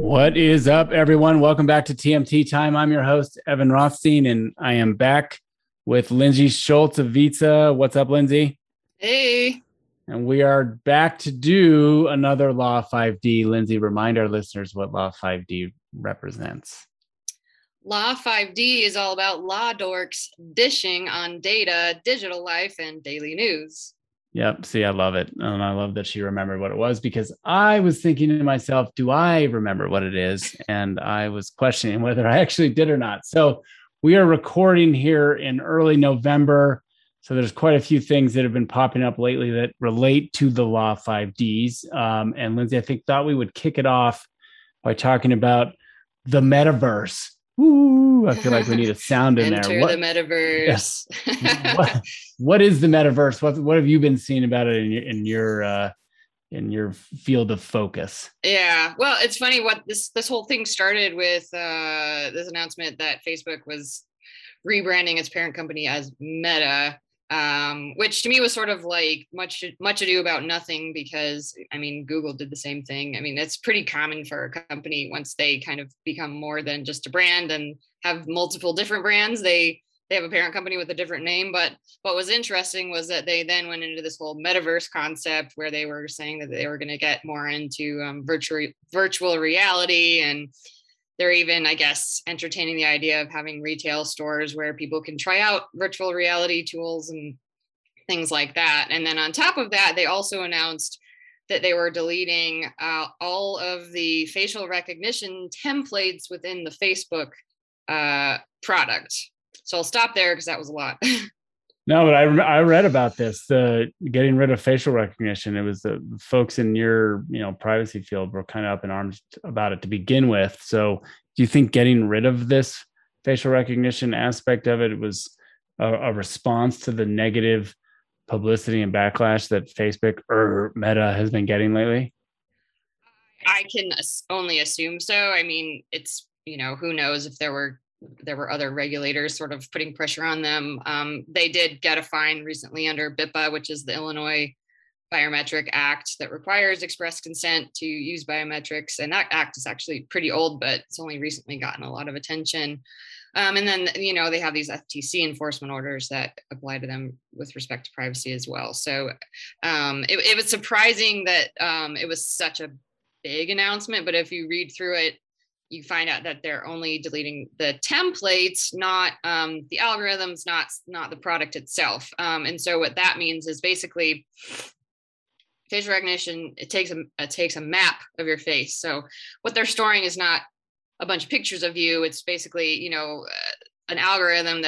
What is up, everyone? Welcome back to TMT Time. I'm your host, Evan Rothstein, and I am back with Lindsay Schultz of VITA. What's up, Lindsay? Hey. And we are back to do another Law 5D. Lindsay, remind our listeners what Law 5D represents. Law 5D is all about law dorks dishing on data, digital life, and daily news. Yep. See, I love it. And I love that she remembered what it was, because I was thinking to myself, do I remember what it is? And I was questioning whether I actually did or not. So we are recording here in early November. So there's quite a few things that have been popping up lately that relate to the Law 5Ds. And Lindsay, I think, thought we would kick it off by talking about the metaverse. Ooh, I feel like we need a sound in there. What, the metaverse. Yes. What is the metaverse? What have you been seeing about it in your field of focus? Yeah, well, it's funny what this whole thing started with this announcement that Facebook was rebranding its parent company as Meta, which to me was sort of like much ado about nothing, because I mean, Google did the same thing. I mean, it's pretty common for a company, once they kind of become more than just a brand and have multiple different brands, they have a parent company with a different name. But what was interesting was that they then went into this whole metaverse concept where they were saying that they were going to get more into virtual reality, and they're even, I guess, entertaining the idea of having retail stores where people can try out virtual reality tools and things like that. And then on top of that, they also announced that they were deleting all of the facial recognition templates within the Facebook product. So I'll stop there because that was a lot. No, but I read about this, the getting rid of facial recognition. It was the folks in your privacy field were kind of up in arms about it to begin with. So do you think getting rid of this facial recognition aspect of it was a response to the negative publicity and backlash that Facebook or Meta has been getting lately? I can only assume so. I mean, it's, who knows if there were other regulators sort of putting pressure on them. They did get a fine recently under BIPA, which is the Illinois Biometric Act that requires express consent to use biometrics. And that act is actually pretty old, but it's only recently gotten a lot of attention. And then, they have these FTC enforcement orders that apply to them with respect to privacy as well. So it was surprising that it was such a big announcement, but if you read through it, you find out that they're only deleting the templates, not the algorithms, not the product itself. And so what that means is basically facial recognition, it takes a map of your face. So what they're storing is not a bunch of pictures of you. It's basically, an algorithm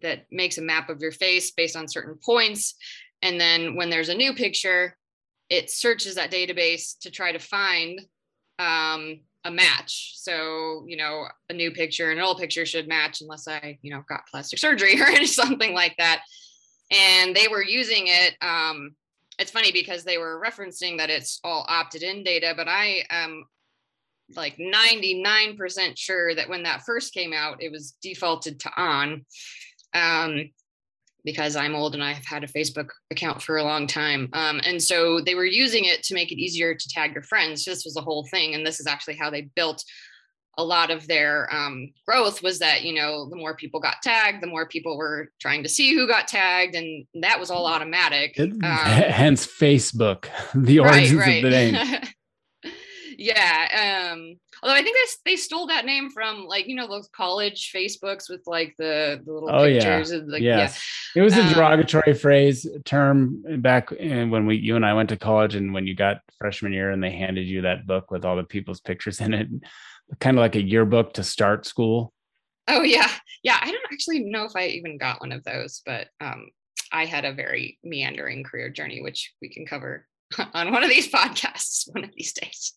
that makes a map of your face based on certain points. And then when there's a new picture, it searches that database to try to find a match. So, a new picture and an old picture should match, unless I, got plastic surgery or something like that. And they were using it. It's funny because they were referencing that it's all opted in data, but I am like 99% sure that when that first came out, it was defaulted to on, because I'm old and I've had a Facebook account for a long time. And so they were using it to make it easier to tag your friends. This was the whole thing. And this is actually how they built a lot of their growth, was that, the more people got tagged, the more people were trying to see who got tagged. And that was all automatic. Hence Facebook, the origins right. of the name. Yeah. Although I think they stole that name from those college Facebooks with the little pictures. Yeah. It was a derogatory term back when you and I went to college, and when you got freshman year and they handed you that book with all the people's pictures in it, kind of like a yearbook to start school. Oh yeah. Yeah. I don't actually know if I even got one of those, but I had a very meandering career journey, which we can cover on one of these podcasts one of these days.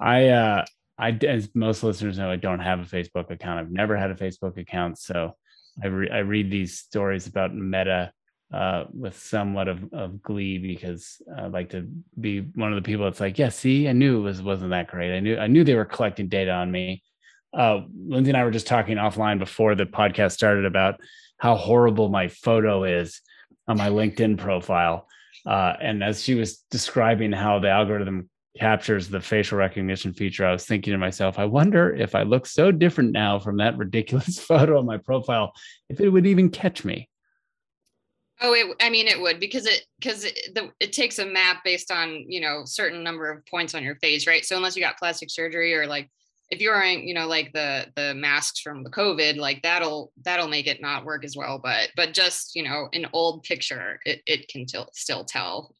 I, as most listeners know, I don't have a Facebook account. I've never had a Facebook account. So I read these stories about Meta with somewhat of glee, because I like to be one of the people that's like, yeah, see, I knew it wasn't that great. I knew they were collecting data on me. Lindsay and I were just talking offline before the podcast started about how horrible my photo is on my LinkedIn profile. And as she was describing how the algorithm captures the facial recognition feature, I was thinking to myself, I wonder if I look so different now from that ridiculous photo on my profile, if it would even catch me. Oh, it would, because it takes a map based on, you know, certain number of points on your face, right? So unless you got plastic surgery, or like if you're wearing, you know, like the masks from the COVID, like that'll make it not work as well. But just, you know, an old picture, it can still tell.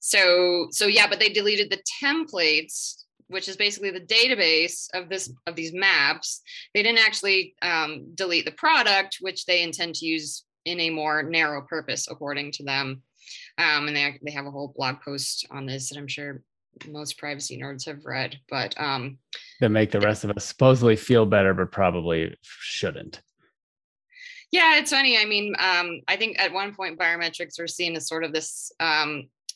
So yeah, but they deleted the templates, which is basically the database of these maps. They didn't actually delete the product, which they intend to use in a more narrow purpose, according to them. And they have a whole blog post on this that I'm sure most privacy nerds have read, but that make the rest of us supposedly feel better, but probably shouldn't. Yeah, it's funny. I mean, I think at one point biometrics were seen as sort of this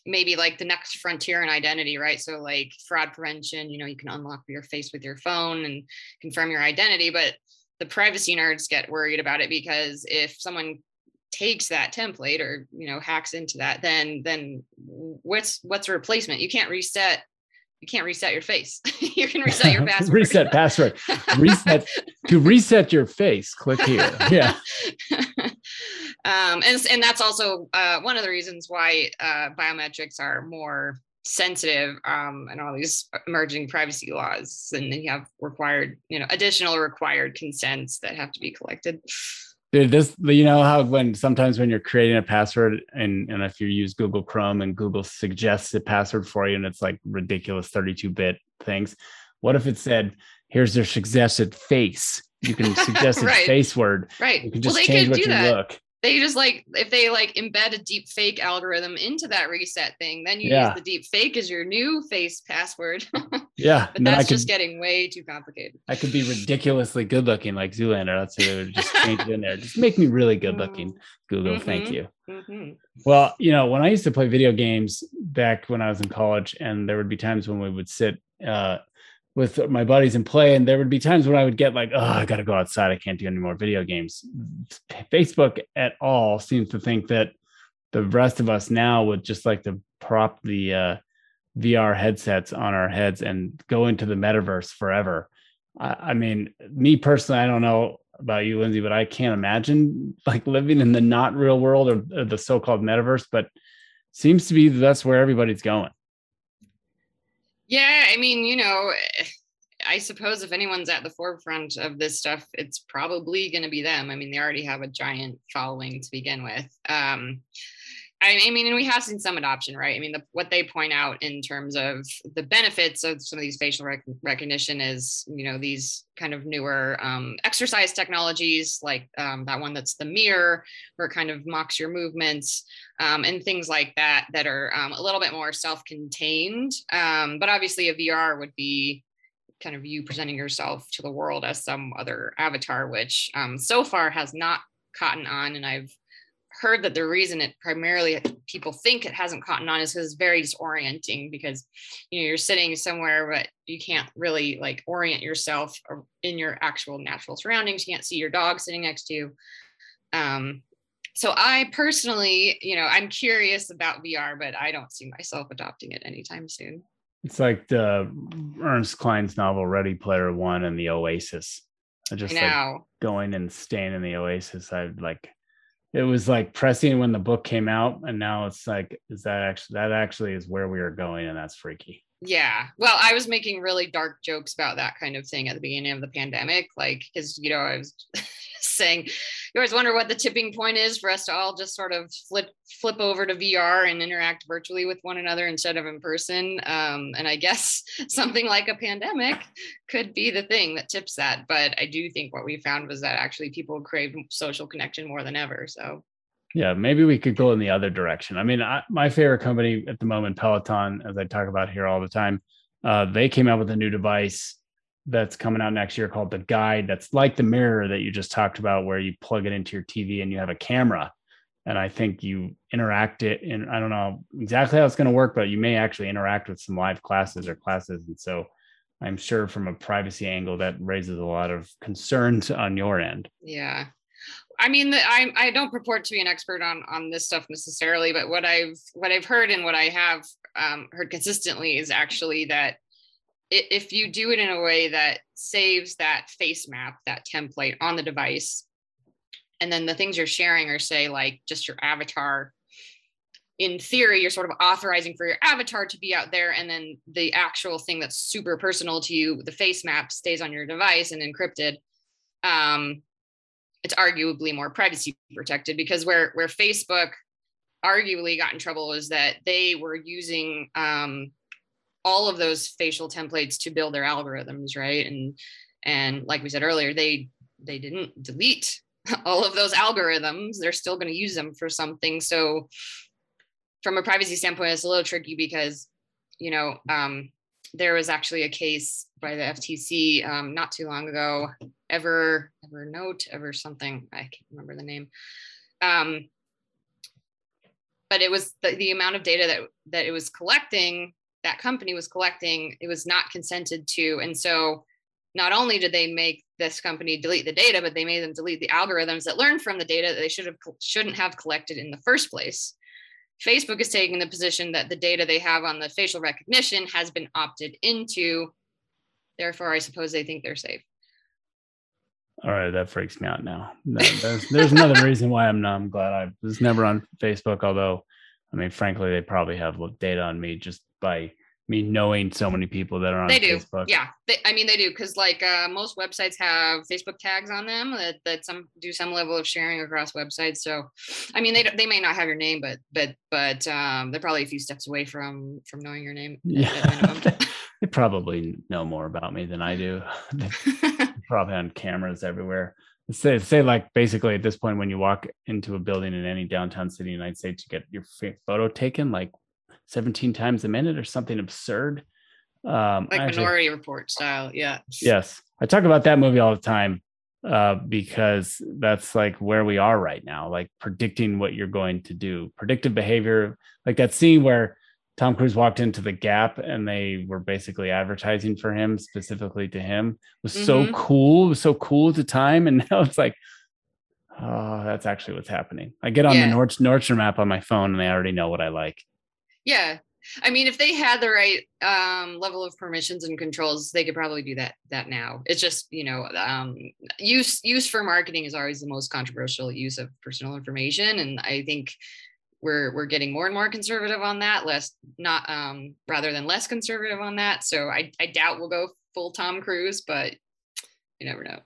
maybe like the next frontier in identity, right? So like fraud prevention, you know, you can unlock your face with your phone and confirm your identity, but the privacy nerds get worried about it because if someone takes that template or, you know, hacks into that, then what's a replacement? You can't reset your face. You can reset your password. Reset password. Reset to reset your face. Click here. Yeah. And that's also one of the reasons why biometrics are more sensitive and all these emerging privacy laws, and then you have required, you know, additional required consents that have to be collected. Dude, this, you know how when you're creating a password and if you use Google Chrome and Google suggests a password for you and it's like ridiculous 32-bit things, what if it said, here's your suggested face? You can suggest right. A face word. Right. You can just change what you that. Look. They just like, if they like embed a deep fake algorithm into that reset thing, then you use the deep fake as your new face password. Yeah. But that's just getting way too complicated. I could be ridiculously good looking like Zoolander. That's what they would just change it in there. Just make me really good looking, Google. Mm-hmm. Thank you. Mm-hmm. Well, you know, when I used to play video games back when I was in college, and there would be times when we would sit with my buddies and play. And there would be times when I would get like, oh, I got to go outside. I can't do any more video games. Facebook at all seems to think that the rest of us now would just like to prop the VR headsets on our heads and go into the metaverse forever. I mean, me personally, I don't know about you, Lindsay, but I can't imagine like living in the not real world or the so-called metaverse, but seems to be that's where everybody's going. Yeah, I mean, you know, I suppose if anyone's at the forefront of this stuff, it's probably going to be them. I mean, they already have a giant following to begin with. I mean, and we have seen some adoption, right? I mean, what they point out in terms of the benefits of some of these facial recognition is, you know, these kind of newer exercise technologies, like that one that's the mirror, where it kind of mocks your movements. And things like that that are a little bit more self-contained. But obviously a VR would be kind of you presenting yourself to the world as some other avatar, which so far has not caught on. And I've heard that the reason it primarily people think it hasn't caught on is because it's very disorienting, because, you know, you're sitting somewhere, but you can't really like orient yourself in your actual natural surroundings. You can't see your dog sitting next to you. So I personally, you know, I'm curious about VR, but I don't see myself adopting it anytime soon. It's like the Ernest Cline's novel, Ready Player One, and the Oasis. I just like going and staying in the Oasis. I like, it was like pressing when the book came out, and now it's like, is that actually is where we are going, and that's freaky. Yeah. Well, I was making really dark jokes about that kind of thing at the beginning of the pandemic, like, because, you know, I was saying, you always wonder what the tipping point is for us to all just sort of flip over to VR and interact virtually with one another instead of in person. And I guess something like a pandemic could be the thing that tips that. But I do think what we found was that actually people crave social connection more than ever. So yeah, maybe we could go in the other direction. I mean, my favorite company at the moment, Peloton, as I talk about here all the time, they came out with a new device that's coming out next year called the Guide. That's like the mirror that you just talked about, where you plug it into your TV and you have a camera. And I think you interact it. And I don't know exactly how it's going to work, but you may actually interact with some live classes or classes. And so I'm sure from a privacy angle, that raises a lot of concerns on your end. Yeah. I mean, I don't purport to be an expert on this stuff necessarily, but what I've heard and what I have heard consistently is actually that if you do it in a way that saves that face map, that template on the device, and then the things you're sharing are, say, like just your avatar, in theory, you're sort of authorizing for your avatar to be out there, and then the actual thing that's super personal to you, the face map, stays on your device and encrypted. It's arguably more privacy protected, because where Facebook arguably got in trouble is that they were using all of those facial templates to build their algorithms, right? And like we said earlier, they didn't delete all of those algorithms. They're still going to use them for something. So from a privacy standpoint, it's a little tricky because, there was actually a case by the FTC not too long ago, Evernote, I can't remember the name. But it was the amount of data that it was collecting, that company was collecting, it was not consented to. And so not only did they make this company delete the data, but they made them delete the algorithms that learned from the data that they shouldn't have collected in the first place. Facebook is taking the position that the data they have on the facial recognition has been opted into. Therefore, I suppose they think they're safe. All right, that freaks me out now. No, there's another reason why I'm glad I was never on Facebook, although, I mean, frankly, they probably have data on me just by me knowing so many people that are on Facebook. Yeah, they do, because most websites have Facebook tags on them that some do some level of sharing across websites. So, I mean, they may not have your name, but they're probably a few steps away from knowing your name. Yeah. They probably know more about me than I do. Probably on cameras everywhere. Say like basically at this point, when you walk into a building in any downtown city in the United States, you get your photo taken like 17 times a minute or something absurd. Minority Report style. Yeah. Yes. I talk about that movie all the time because that's like where we are right now, like predicting what you're going to do, predictive behavior, like that scene where Tom Cruise walked into the Gap and they were basically advertising for him, specifically to him. It was so cool. It was so cool at the time. And now it's like, oh, that's actually what's happening. I get on the Nordstrom app on my phone and they already know what I like. Yeah. I mean, if they had the right level of permissions and controls, they could probably do that now. It's just, use for marketing is always the most controversial use of personal information. And I think we're getting more and more conservative on that, rather than less conservative on that. So I doubt we'll go full Tom Cruise, but you never know.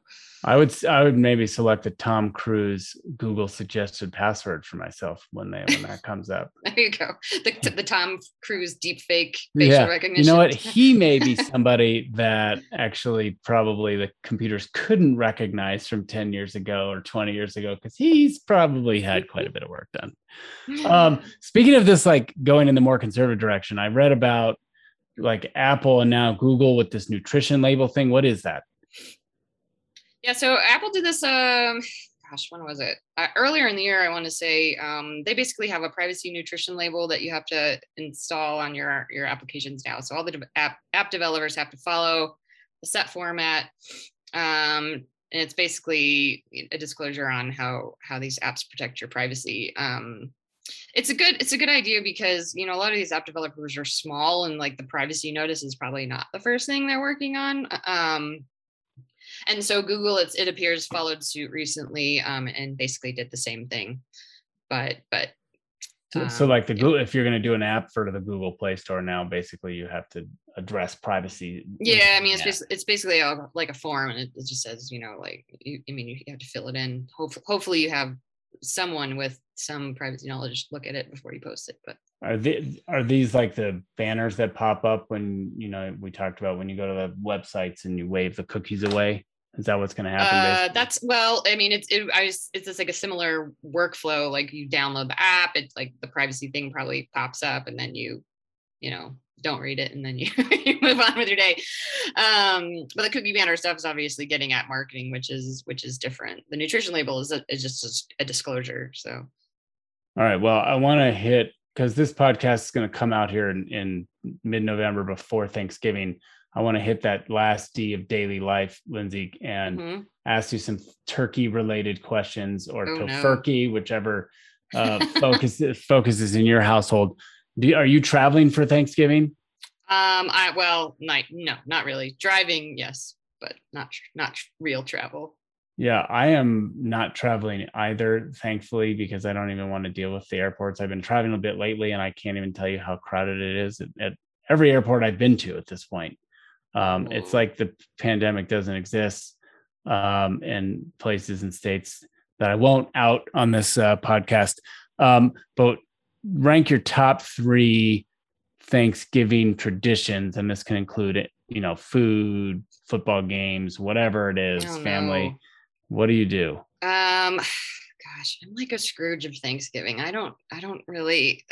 I would maybe select the Tom Cruise Google suggested password for myself when that comes up. There you go. The Tom Cruise deepfake facial recognition. You know what? He may be somebody that actually probably the computers couldn't recognize from 10 years ago or 20 years ago, because he's probably had quite a bit of work done. Speaking of this, like going in the more conservative direction, I read about like Apple and now Google with this nutrition label thing. What is that? Yeah, so Apple did this, when was it? Earlier in the year, I want to say, they basically have a privacy nutrition label that you have to install on your applications now. So all the app developers have to follow a set format. And it's basically a disclosure on how these apps protect your privacy. It's a good idea because, a lot of these app developers are small and like the privacy notice is probably not the first thing they're working on. And so Google, it appears, followed suit recently and basically did the same thing. Google, if you're going to do an app for the Google Play Store now, basically you have to address privacy. Yeah, I mean, it's basically like a form, and it just says, you have to fill it in. Hopefully you have someone with some privacy knowledge look at it before you post it. But are these like the banners that pop up when we talked about when you go to the websites and you wave the cookies away? Is that what's going to happen basically? It's just like a similar workflow. Like you download the app, it's like the privacy thing probably pops up, and then you don't read it, and then you, you move on with your day. But the cookie banner stuff is obviously getting at marketing, which is different. The nutrition label is just a disclosure. So, all right. Well, I want to hit, because this podcast is going to come out here in mid-November before Thanksgiving. I want to hit that last D of daily life, Lindsay, and ask you some turkey-related questions, or tofurkey, whichever focuses in your household. Are you traveling for Thanksgiving? No, not really. Driving, yes, but not real travel. Yeah, I am not traveling either, thankfully, because I don't even want to deal with the airports. I've been traveling a bit lately, and I can't even tell you how crowded it is at every airport I've been to at this point. It's like the pandemic doesn't exist in places and states that I won't out on this podcast. But rank your top three Thanksgiving traditions, and this can include it, food, football games, whatever it is, family. Know. What do you do? Gosh, I'm like a Scrooge of Thanksgiving. I don't really.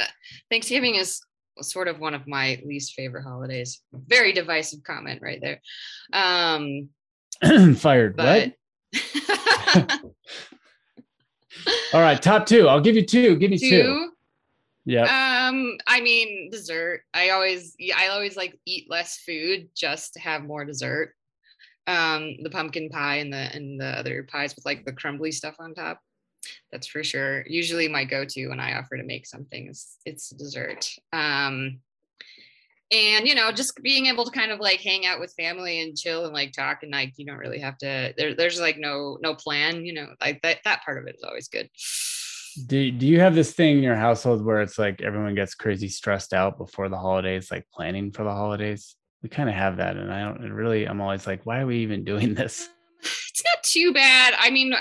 Thanksgiving is sort of one of my least favorite holidays. Very divisive comment right there. Fired. What? All right, top two. I'll give you two. Give me two. Yeah. I mean, dessert. I always like eat less food just to have more dessert. The pumpkin pie and the other pies with like the crumbly stuff on top. That's for sure. Usually my go-to when I offer to make something is it's dessert. And just being able to kind of like hang out with family and chill and like talk, and like you don't really have to. There's like no plan. Like that part of it is always good. Do you have this thing in your household where it's like everyone gets crazy stressed out before the holidays, like planning for the holidays? We kind of have that. And I'm always like, why are we even doing this? It's not too bad. I mean,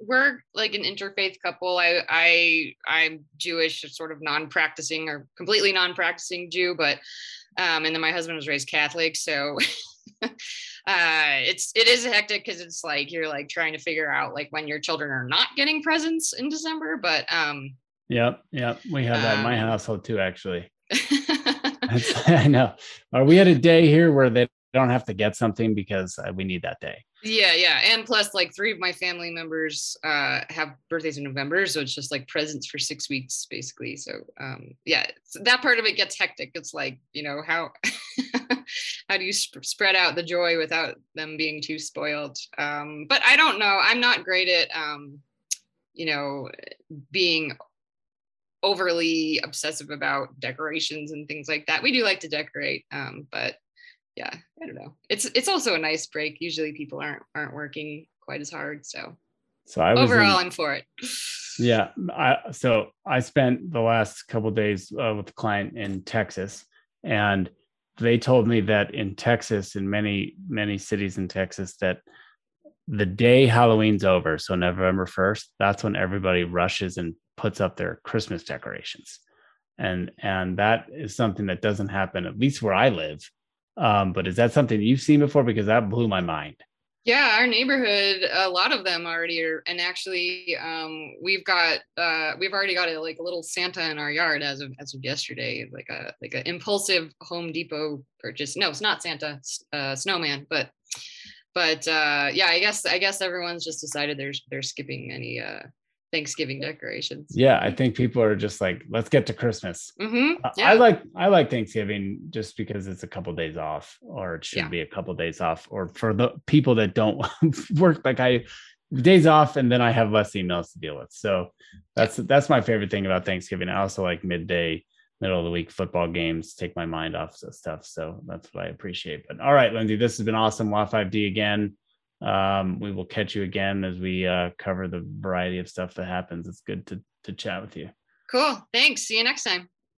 we're like an interfaith couple. I'm Jewish, sort of non-practicing or completely non-practicing Jew, but, and then my husband was raised Catholic. So it is hectic because it's like you're like trying to figure out like when your children are not getting presents in December, but yep, we have that in my household too, actually. I know. We had a day here where they don't have to get something because we need that day. Yeah, and plus like three of my family members have birthdays in November, so it's just like presents for 6 weeks basically. So that part of it gets hectic. It's like how how do you spread out the joy without them being too spoiled? But I don't know. I'm not great at, being overly obsessive about decorations and things like that. We do like to decorate, but yeah, I don't know. It's also a nice break. Usually people aren't working quite as hard. So I'm for it. Yeah. So I spent the last couple of days with a client in Texas, and they told me that in Texas, in many, many cities in Texas, that the day Halloween's over, so November 1st, that's when everybody rushes and puts up their Christmas decorations. And that is something that doesn't happen, at least where I live. But is that something you've seen before? Because that blew my mind. Yeah, our neighborhood, a lot of them already are. And actually, we've already got a little Santa in our yard as of yesterday, like an impulsive Home Depot purchase. No, it's not Santa, snowman, but yeah, I guess everyone's just decided they're skipping any, Thanksgiving decorations. Yeah, I think people are just like, let's get to Christmas. Mm-hmm. Yeah. I like Thanksgiving just because it's a couple of days off, or it should be a couple of days off, or for the people that don't work like I, days off, and then I have less emails to deal with. So that's my favorite thing about Thanksgiving. I also like midday, middle of the week football games, take my mind off of stuff. So that's what I appreciate. But all right, Lindsay, this has been awesome. Law 5D again. We will catch you again as we cover the variety of stuff that happens. It's good to chat with you. Cool. Thanks. See you next time.